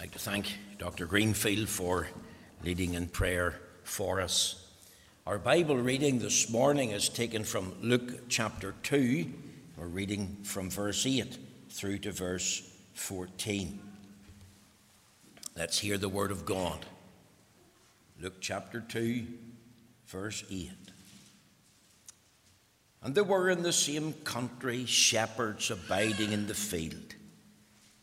I'd like to thank Dr. Greenfield for leading in prayer for us. Our Bible reading this morning is taken from Luke chapter 2. We're reading from verse 8 through to verse 14. Let's hear the word of God. Luke chapter 2, verse 8. And there were in the same country shepherds abiding in the field,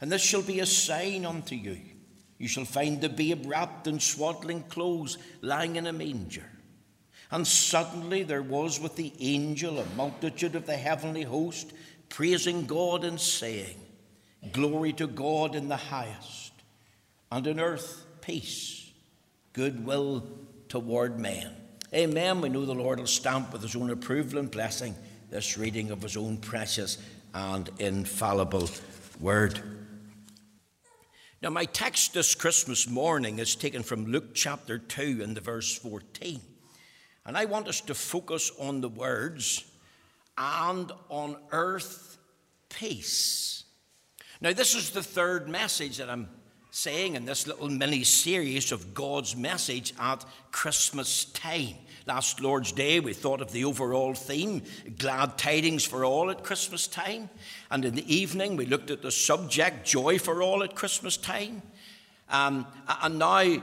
And this shall be a sign unto you. You shall find the babe wrapped in swaddling clothes, lying in a manger. And suddenly there was with the angel a multitude of the heavenly host, praising God and saying, Glory to God in the highest, and on earth peace, goodwill toward men. Amen. We know the Lord will stamp with his own approval and blessing this reading of his own precious and infallible word. Now, my text this Christmas morning is taken from Luke chapter 2 and the verse 14. And I want us to focus on the words, and on earth peace. Now, this is the third message that I'm saying in this little mini-series of God's message at Christmas time. Last Lord's Day, we thought of the overall theme, glad tidings for all at Christmas time. And in the evening, we looked at the subject, joy for all at Christmas time. And now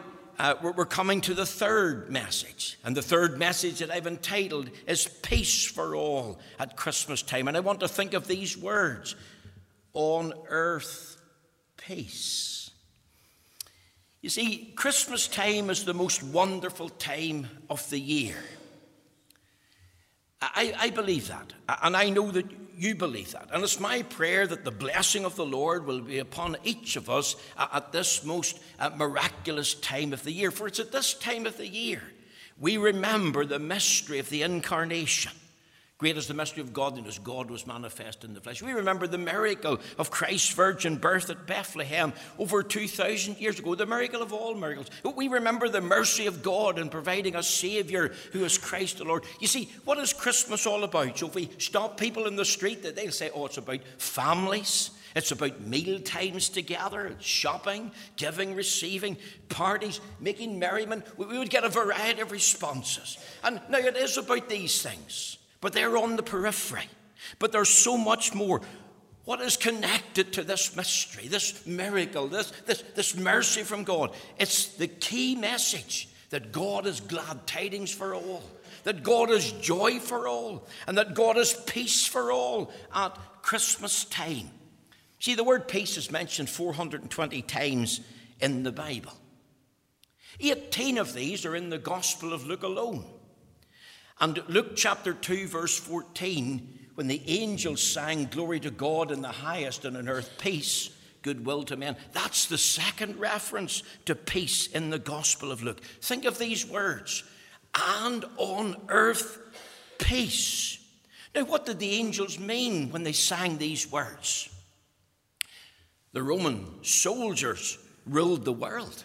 we're coming to the third message. And the third message that I've entitled is peace for all at Christmas time. And I want to think of these words, on earth, peace. You see, Christmas time is the most wonderful time of the year. I believe that, and I know that you believe that. And it's my prayer that the blessing of the Lord will be upon each of us at this most miraculous time of the year. For it's at this time of the year we remember the mystery of the Incarnation. Great is the mystery of godliness. God was manifest in the flesh. We remember the miracle of Christ's virgin birth at Bethlehem over 2,000 years ago, the miracle of all miracles. We remember the mercy of God in providing a Savior who is Christ the Lord. You see, what is Christmas all about? So if we stop people in the street, they'll say, oh, it's about families. It's about meal times together, it's shopping, giving, receiving, parties, making merriment. We would get a variety of responses. And now it is about these things. But they're on the periphery. But there's so much more. What is connected to this mystery, this miracle, this mercy from God? It's the key message that God is glad tidings for all, that God is joy for all, and that God is peace for all at Christmas time. See, the word peace is mentioned 420 times in the Bible. 18 of these are in the Gospel of Luke alone. And Luke chapter 2, verse 14, when the angels sang, Glory to God in the highest and on earth peace, goodwill to men. That's the second reference to peace in the Gospel of Luke. Think of these words, and on earth peace. Now, what did the angels mean when they sang these words? The Roman soldiers ruled the world.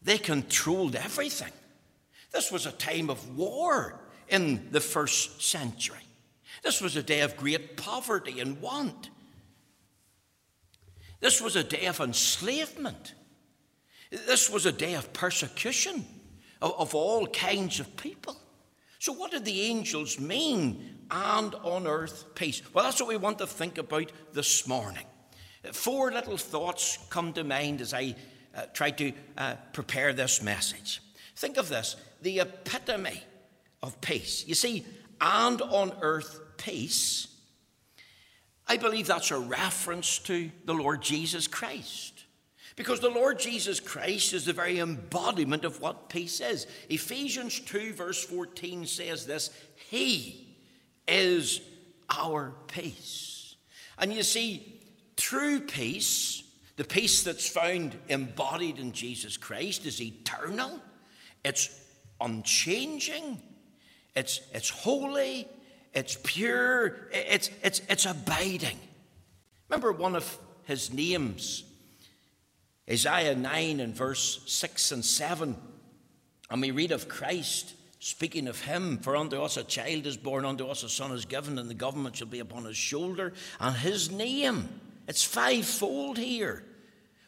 They controlled everything. This was a time of war in the first century. This was a day of great poverty and want. This was a day of enslavement. This was a day of persecution of all kinds of people. So what did the angels mean? And on earth peace. Well, that's what we want to think about this morning. Four little thoughts come to mind as I try to prepare this message. Think of this, the epitome of peace. You see, and on earth peace, I believe that's a reference to the Lord Jesus Christ. Because the Lord Jesus Christ is the very embodiment of what peace is. Ephesians 2 verse 14 says this, He is our peace. And you see, true peace The peace that's found embodied in Jesus Christ is eternal. It's unchanging. It's holy. It's pure. It's abiding. Remember one of his names, Isaiah 9 and verse 6 and 7. And we read of Christ, speaking of him, for unto us a child is born, unto us a son is given, and the government shall be upon his shoulder. And his name, it's fivefold here.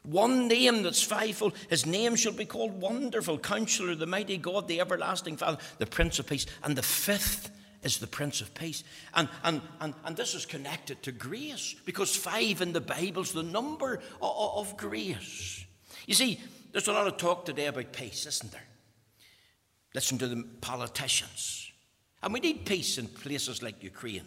One name that's fivefold. His name shall be called Wonderful, Counselor, the Mighty God, the Everlasting Father, the Prince of Peace. And the fifth is the Prince of Peace. And this is connected to grace, because five in the Bible is the number of grace. You see, there's a lot of talk today about peace, isn't there? Listen to the politicians. And we need peace in places like Ukraine.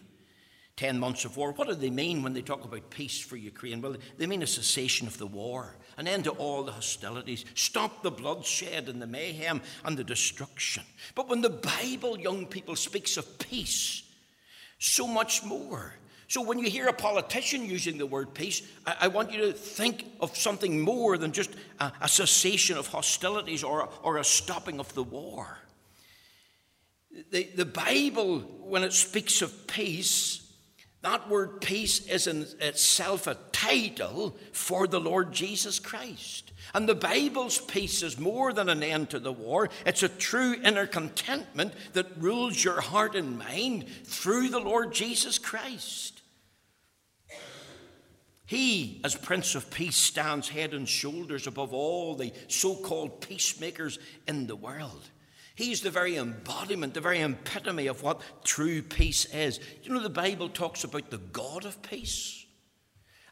10 months of war. What do they mean when they talk about peace for Ukraine? Well, they mean a cessation of the war, an end to all the hostilities, stop the bloodshed and the mayhem and the destruction. But when the Bible, young people, speaks of peace, so much more. So when you hear a politician using the word peace, I want you to think of something more than just a cessation of hostilities or a stopping of the war. The Bible, when it speaks of peace, that word peace is in itself a title for the Lord Jesus Christ. And the Bible's peace is more than an end to the war. It's a true inner contentment that rules your heart and mind through the Lord Jesus Christ. He, as Prince of Peace, stands head and shoulders above all the so-called peacemakers in the world. He's the very embodiment, the very epitome of what true peace is. You know, the Bible talks about the God of peace.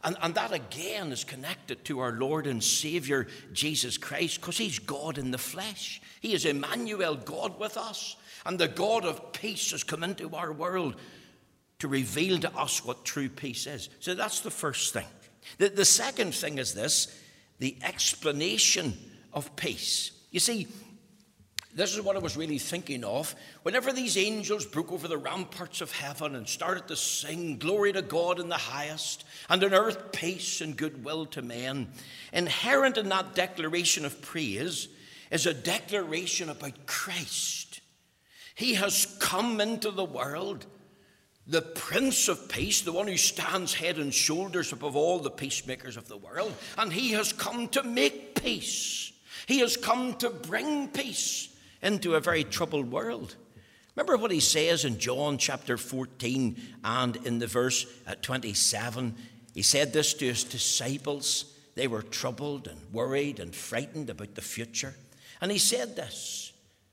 And that, again, is connected to our Lord and Savior, Jesus Christ, because he's God in the flesh. He is Emmanuel, God with us. And the God of peace has come into our world to reveal to us what true peace is. So that's the first thing. The second thing is this, the explanation of peace. You see, this is what I was really thinking of. Whenever these angels broke over the ramparts of heaven and started to sing, "Glory to God in the highest, and on earth peace and goodwill to men," inherent in that declaration of praise is a declaration about Christ. He has come into the world, the Prince of Peace, the one who stands head and shoulders above all the peacemakers of the world, and he has come to make peace. He has come to bring peace into a very troubled world. Remember what he says in John chapter 14 and in the verse 27. He said this to his disciples. They were troubled and worried and frightened about the future. And he said this,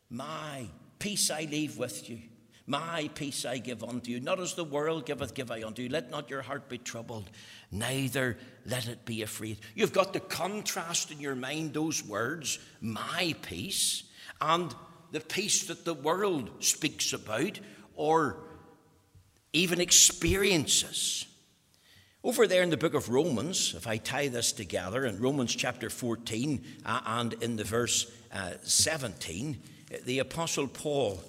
"My peace I leave with you. My peace I give unto you. Not as the world giveth, give I unto you. Let not your heart be troubled, neither let it be afraid." You've got to contrast in your mind those words, "my peace," and the peace that the world speaks about or even experiences. Over there in the book of Romans, if I tie this together, in Romans chapter 14 and in the verse 17, the Apostle Paul,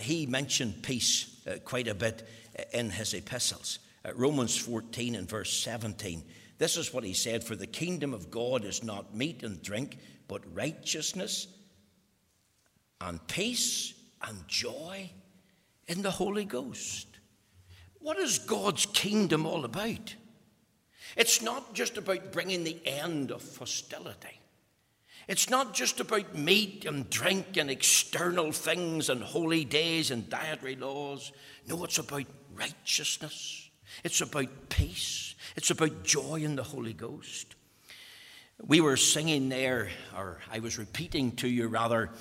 he mentioned peace quite a bit in his epistles. Romans 14 and verse 17. This is what he said, "For the kingdom of God is not meat and drink, but righteousness and peace and joy in the Holy Ghost." What is God's kingdom all about? It's not just about bringing the end of hostility. It's not just about meat and drink and external things and holy days and dietary laws. No, it's about righteousness. It's about peace. It's about joy in the Holy Ghost. We were singing there, or I was repeating to you rather,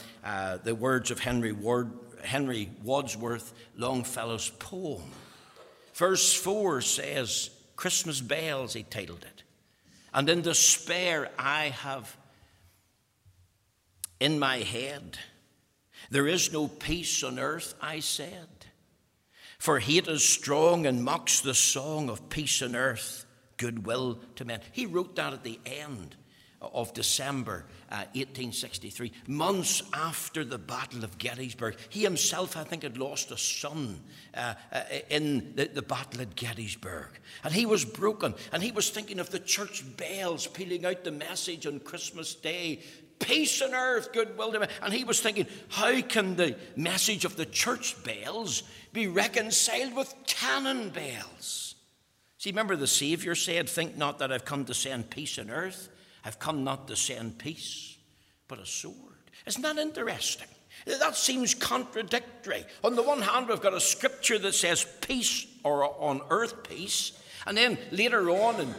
the words of Henry Wadsworth Longfellow's poem. Verse 4 says, "Christmas Bells," he titled it. "And in despair I have in my head, there is no peace on earth," I said, "for hate is strong and mocks the song of peace on earth, goodwill to men." He wrote that at the end of December 1863, months after the Battle of Gettysburg. He himself, I think, had lost a son in the Battle at Gettysburg. And he was broken, and he was thinking of the church bells pealing out the message on Christmas Day, peace on earth, goodwill to men. And he was thinking, how can the message of the church bells be reconciled with cannon bells? See, remember the Savior said, think not that I've come to send peace on earth. I've come not to send peace, but a sword. Isn't that interesting? That seems contradictory. On the one hand, we've got a scripture that says peace, or on earth peace. And then later on in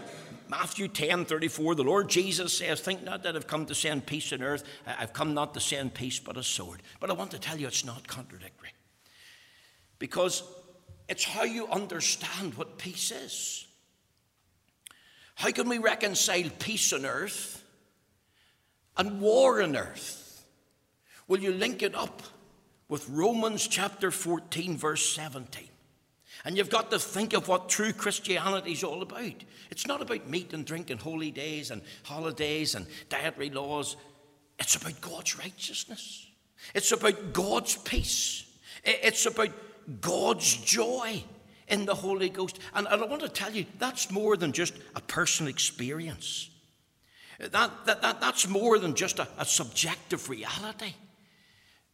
Matthew 10:34, the Lord Jesus says, think not that I've come to send peace on earth. I've come not to send peace, but a sword. But I want to tell you it's not contradictory, because it's how you understand what peace is. How can we reconcile peace on earth and war on earth? Well, you link it up with Romans chapter 14, verse 17. And you've got to think of what true Christianity is all about. It's not about meat and drink and holy days and holidays and dietary laws. It's about God's righteousness. It's about God's peace. It's about God's joy in the Holy Ghost. And I want to tell you, that's more than just a personal experience. That's more than just a subjective reality.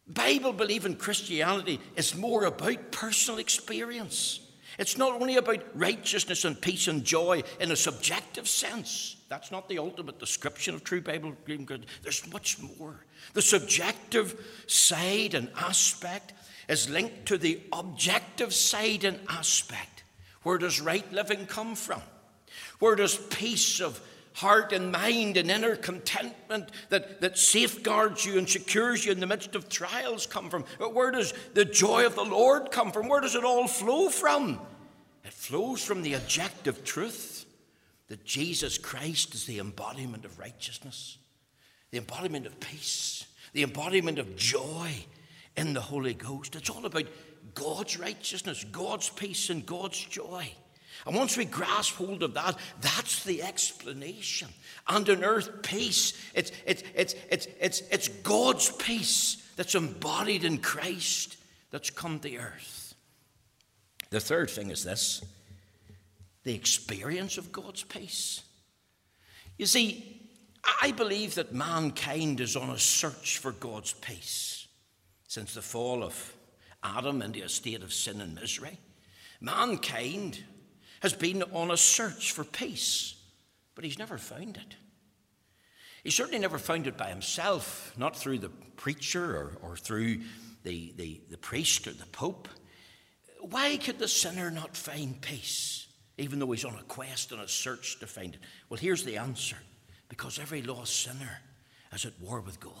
Bible-believing Christianity is more about personal experience. It's not only about righteousness and peace and joy in a subjective sense. That's not the ultimate description of true Bible-believing Christianity. There's much more. The subjective side and aspect is linked to the objective side and aspect. Where does right living come from? Where does peace of heart and mind and inner contentment that safeguards you and secures you in the midst of trials come from? Where does the joy of the Lord come from? Where does it all flow from? It flows from the objective truth that Jesus Christ is the embodiment of righteousness, the embodiment of peace, the embodiment of joy in the Holy Ghost. It's all about God's righteousness, God's peace, and God's joy. And once we grasp hold of that, that's the explanation. And on earth, peace. It's God's peace that's embodied in Christ that's come to earth. The third thing is this: the experience of God's peace. You see, I believe that mankind is on a search for God's peace. Since the fall of Adam into a state of sin and misery, mankind has been on a search for peace, but he's never found it. He certainly never found it by himself, not through the preacher or through the priest or the pope. Why could the sinner not find peace, even though he's on a quest and a search to find it? Well, here's the answer. Because every lost sinner is at war with God.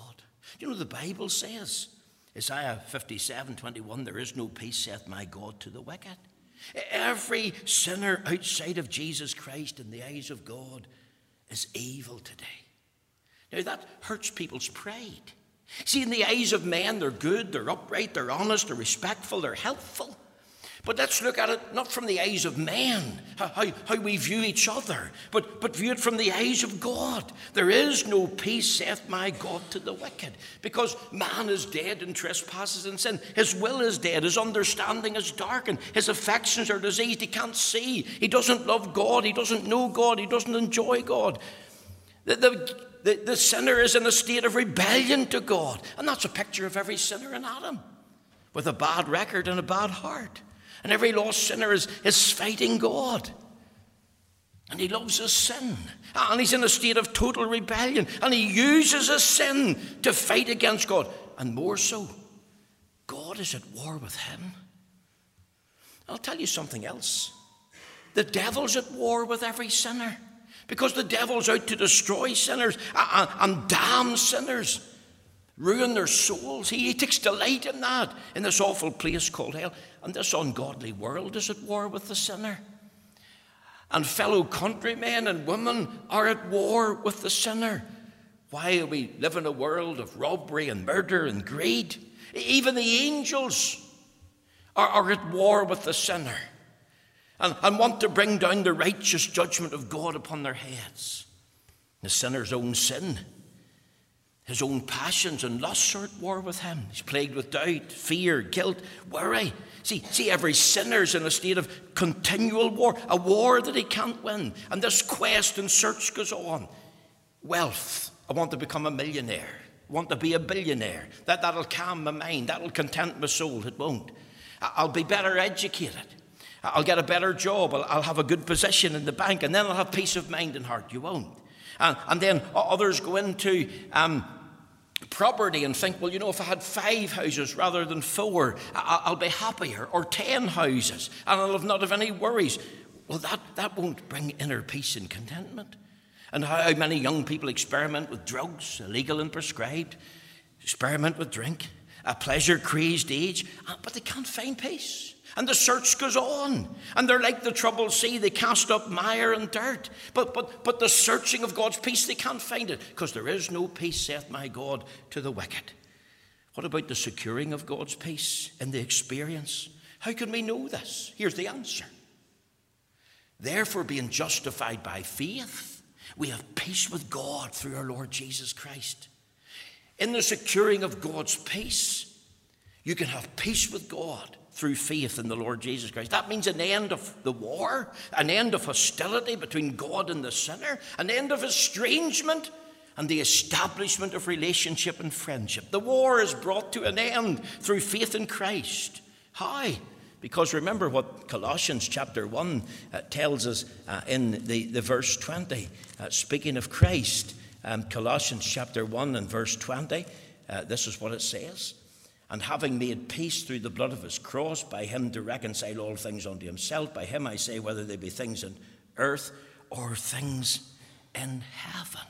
You know, the Bible says, Isaiah 57:21, there is no peace, saith my God, to the wicked. Every sinner outside of Jesus Christ in the eyes of God is evil today. Now, that hurts people's pride. See, in the eyes of men, they're good, they're upright, they're honest, they're respectful, they're helpful. But let's look at it not from the eyes of men, how we view each other, but view it from the eyes of God. There is no peace, saith my God, to the wicked, because man is dead in trespasses and sin. His will is dead. His understanding is darkened. His affections are diseased. He can't see. He doesn't love God. He doesn't know God. He doesn't enjoy God. The sinner is in a state of rebellion to God, and that's a picture of every sinner in Adam, with a bad record and a bad heart. And every lost sinner is fighting God. And he loves his sin. And he's in a state of total rebellion. And he uses his sin to fight against God. And more so, God is at war with him. I'll tell you something else. The devil's at war with every sinner. Because the devil's out to destroy sinners and damn sinners, ruin their souls. He takes delight in that, in this awful place called hell. And this ungodly world is at war with the sinner. And fellow countrymen and women are at war with the sinner. Why, we live in a world of robbery and murder and greed. Even the angels are at war with the sinner and want to bring down the righteous judgment of God upon their heads. The sinner's own sin, his own passions and lusts are at war with him. He's plagued with doubt, fear, guilt, worry. See, every sinner's in a state of continual war, a war that he can't win. And this quest and search goes on. Wealth. I want to become a millionaire. I want to be a billionaire. That'll calm my mind. That'll content my soul. It won't. I'll be better educated. I'll get a better job. I'll have a good position in the bank. And then I'll have peace of mind and heart. You won't. And then others go into property and think, well, you know, if I had 5 houses rather than 4, I'll be happier, or 10 houses, and I'll have not have any worries. Well, that won't bring inner peace and contentment. And how many young people experiment with drugs, illegal and prescribed, experiment with drink, a pleasure-crazed age, but they can't find peace. And the search goes on. And they're like the troubled sea. They cast up mire and dirt. But the searching of God's peace, they can't find it. Because there is no peace, saith my God, to the wicked. What about the securing of God's peace in the experience? How can we know this? Here's the answer. Therefore, being justified by faith, we have peace with God through our Lord Jesus Christ. In the securing of God's peace, you can have peace with God through faith in the Lord Jesus Christ. That means an end of the war, an end of hostility between God and the sinner, an end of estrangement, and the establishment of relationship and friendship. The war is brought to an end through faith in Christ. How? Because remember what Colossians chapter 1 tells us in the verse 20, speaking of Christ. Colossians chapter 1 and verse 20, this is what it says. And having made peace through the blood of his cross, by him to reconcile all things unto himself. By him, I say, whether they be things in earth or things in heaven.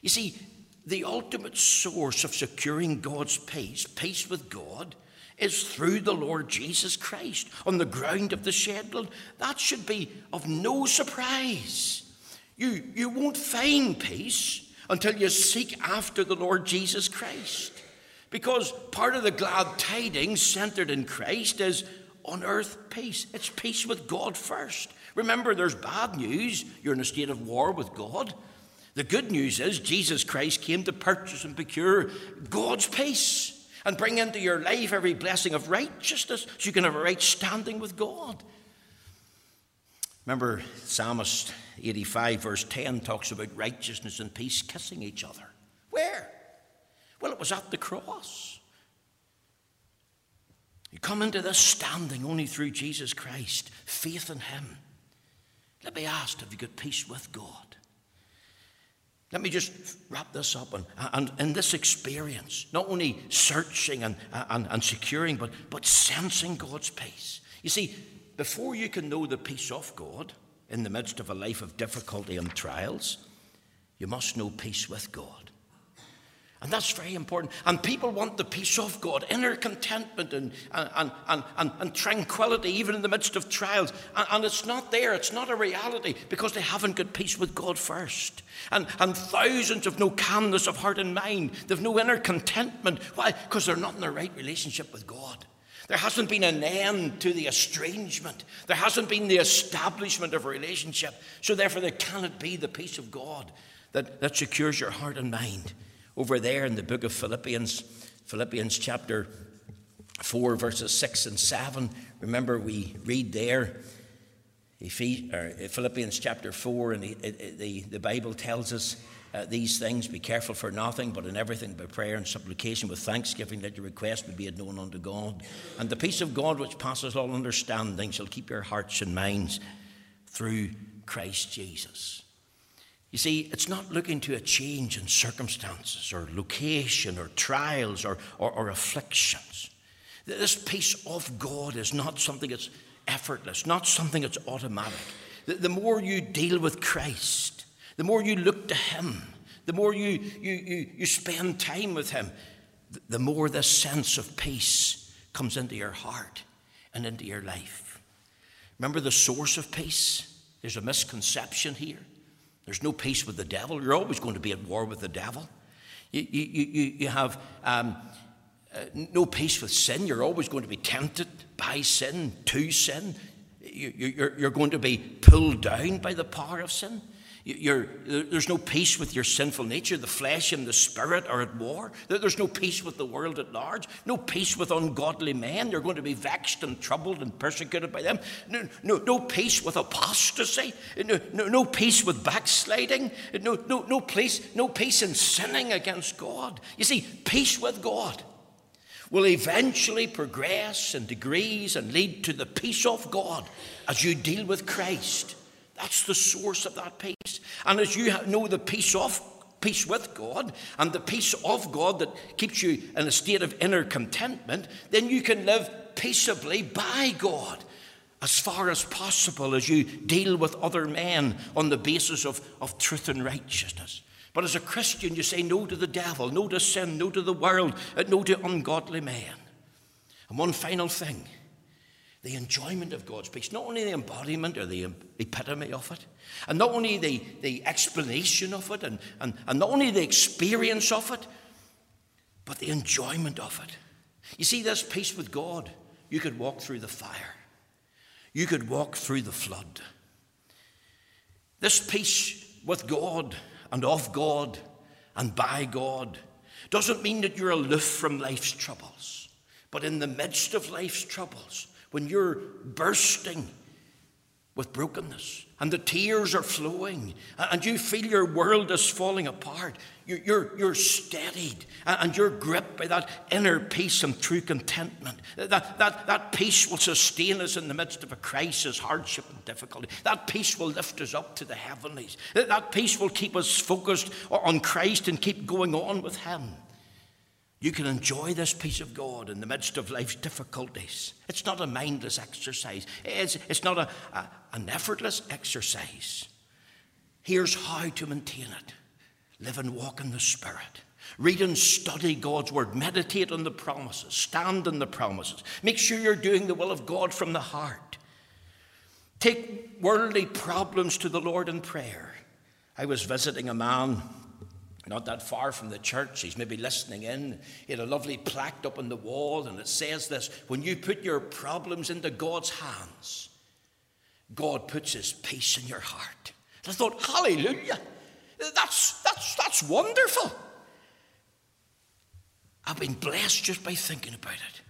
You see, the ultimate source of securing God's peace, peace with God, is through the Lord Jesus Christ on the ground of the shed blood. That should be of no surprise. You won't find peace until you seek after the Lord Jesus Christ. Because part of the glad tidings centered in Christ is on earth peace. It's peace with God first. Remember, there's bad news. You're in a state of war with God. The good news is Jesus Christ came to purchase and procure God's peace and bring into your life every blessing of righteousness so you can have a right standing with God. Remember, Psalmist 85 verse 10 talks about righteousness and peace kissing each other. Where? Well, it was at the cross. You come into this standing only through Jesus Christ, faith in him. Let me ask, have you got peace with God? Let me just wrap this up. And in this experience, not only searching and securing, but sensing God's peace. You see, before you can know the peace of God in the midst of a life of difficulty and trials, you must know peace with God. And that's very important. And people want the peace of God, inner contentment and tranquility, even in the midst of trials. And it's not there. It's not a reality because they haven't got peace with God first. And thousands have no calmness of heart and mind. They've no inner contentment. Why? Because they're not in the right relationship with God. There hasn't been an end to the estrangement. There hasn't been the establishment of a relationship. So therefore, there cannot be the peace of God that secures your heart and mind. Over there in the book of Philippians chapter 4, verses 6 and 7. Remember, we read there, Philippians chapter 4, and the Bible tells us these things. Be careful for nothing, but in everything by prayer and supplication with thanksgiving, that your request be made known unto God. And the peace of God, which passes all understanding, shall keep your hearts and minds through Christ Jesus. You see, it's not looking to a change in circumstances or location or trials or afflictions. This peace of God is not something that's effortless, not something that's automatic. The more you deal with Christ, the more you look to him, the more you spend time with him, the more this sense of peace comes into your heart and into your life. Remember the source of peace? There's a misconception here. There's no peace with the devil. You're always going to be at war with the devil. You have no peace with sin. You're always going to be tempted by sin, to sin. You're going to be pulled down by the power of sin. There's no peace with your sinful nature. The flesh and the spirit are at war. There's no peace with the world at large. No peace with ungodly men. They're going to be vexed and troubled and persecuted by them. No peace with apostasy. No peace with backsliding. No peace in sinning against God. You see, peace with God will eventually progress in degrees and lead to the peace of God as you deal with Christ. That's the source of that peace. And as you know the peace with God and the peace of God that keeps you in a state of inner contentment, then you can live peaceably by God as far as possible as you deal with other men on the basis of truth and righteousness. But as a Christian, you say no to the devil, no to sin, no to the world, and no to ungodly men. And one final thing, the enjoyment of God's peace, not only the embodiment or the epitome of it, and not only the explanation of it, and not only the experience of it, but the enjoyment of it. You see, this peace with God, you could walk through the fire. You could walk through the flood. This peace with God and of God and by God doesn't mean that you're aloof from life's troubles. But in the midst of life's troubles, when you're bursting with brokenness and the tears are flowing and you feel your world is falling apart, you're steadied and you're gripped by that inner peace and true contentment. That peace will sustain us in the midst of a crisis, hardship and difficulty. That peace will lift us up to the heavenlies. That peace will keep us focused on Christ and keep going on with him. You can enjoy this peace of God in the midst of life's difficulties. It's not a mindless exercise. It's not an effortless exercise. Here's how to maintain it. Live and walk in the Spirit. Read and study God's Word. Meditate on the promises. Stand in the promises. Make sure you're doing the will of God from the heart. Take worldly problems to the Lord in prayer. I was visiting a man not that far from the church. He's maybe listening in. He had a lovely plaque up on the wall, and it says this: when you put your problems into God's hands, God puts his peace in your heart. And I thought, hallelujah. That's wonderful. I've been blessed just by thinking about it.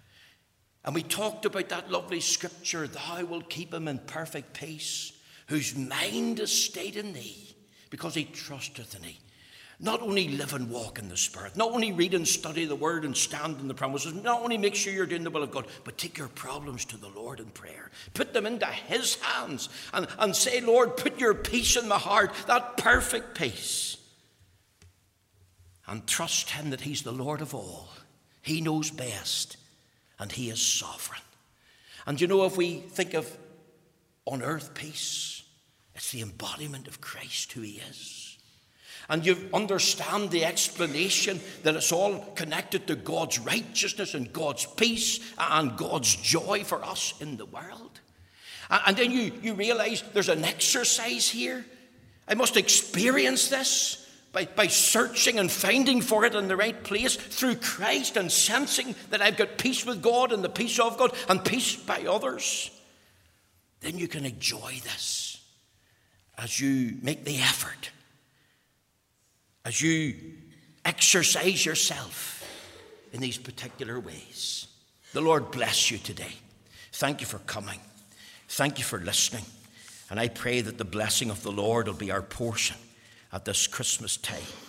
And we talked about that lovely scripture, thou wilt keep him in perfect peace, whose mind is stayed in thee, because he trusteth in thee. Not only live and walk in the Spirit, not only read and study the Word and stand in the promises, not only make sure you're doing the will of God, but take your problems to the Lord in prayer. Put them into his hands and say, Lord, put your peace in my heart, that perfect peace. And trust him that he's the Lord of all. He knows best and he is sovereign. And you know, if we think of on earth peace, it's the embodiment of Christ, who he is. And you understand the explanation that it's all connected to God's righteousness and God's peace and God's joy for us in the world. And then you realize there's an exercise here. I must experience this by searching and finding for it in the right place through Christ and sensing that I've got peace with God and the peace of God and peace by others. Then you can enjoy this as you make the effort, as you exercise yourself in these particular ways. The Lord bless you today. Thank you for coming. Thank you for listening. And I pray that the blessing of the Lord will be our portion at this Christmas time.